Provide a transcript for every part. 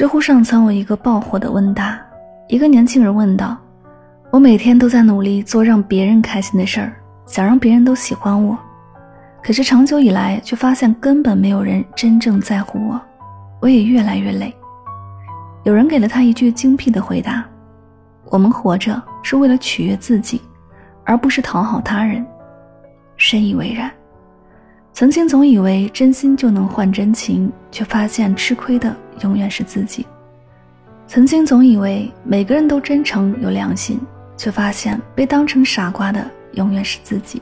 知乎上曾有一个爆火的问答，一个年轻人问道：我每天都在努力做让别人开心的事儿，想让别人都喜欢我，可是长久以来却发现根本没有人真正在乎我，我也越来越累。有人给了他一句精辟的回答：我们活着是为了取悦自己，而不是讨好他人。深以为然。曾经总以为真心就能换真情，却发现吃亏的永远是自己。曾经总以为每个人都真诚有良心，却发现被当成傻瓜的永远是自己。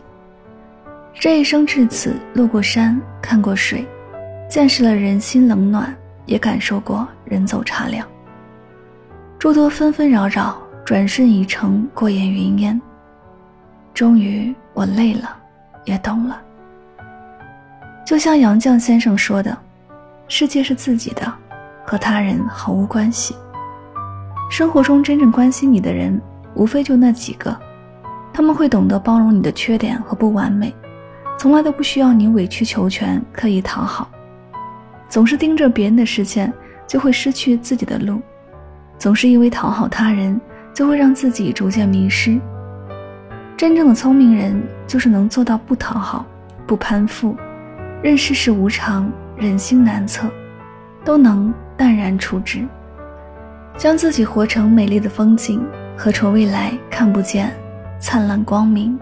这一生至此，路过山，看过水，见识了人心冷暖，也感受过人走茶凉。诸多纷纷扰扰，转瞬已成过眼云烟。终于我累了，也懂了。就像杨绛先生说的，世界是自己的，和他人毫无关系。生活中真正关心你的人，无非就那几个，他们会懂得包容你的缺点和不完美，从来都不需要你委曲求全，刻意讨好。总是盯着别人的视线，就会失去自己的路，总是因为讨好他人，就会让自己逐渐迷失。真正的聪明人，就是能做到不讨好，不攀附，任世事无常，人心难测，都能淡然处之，将自己活成美丽的风景，何愁未来看不见灿烂光明。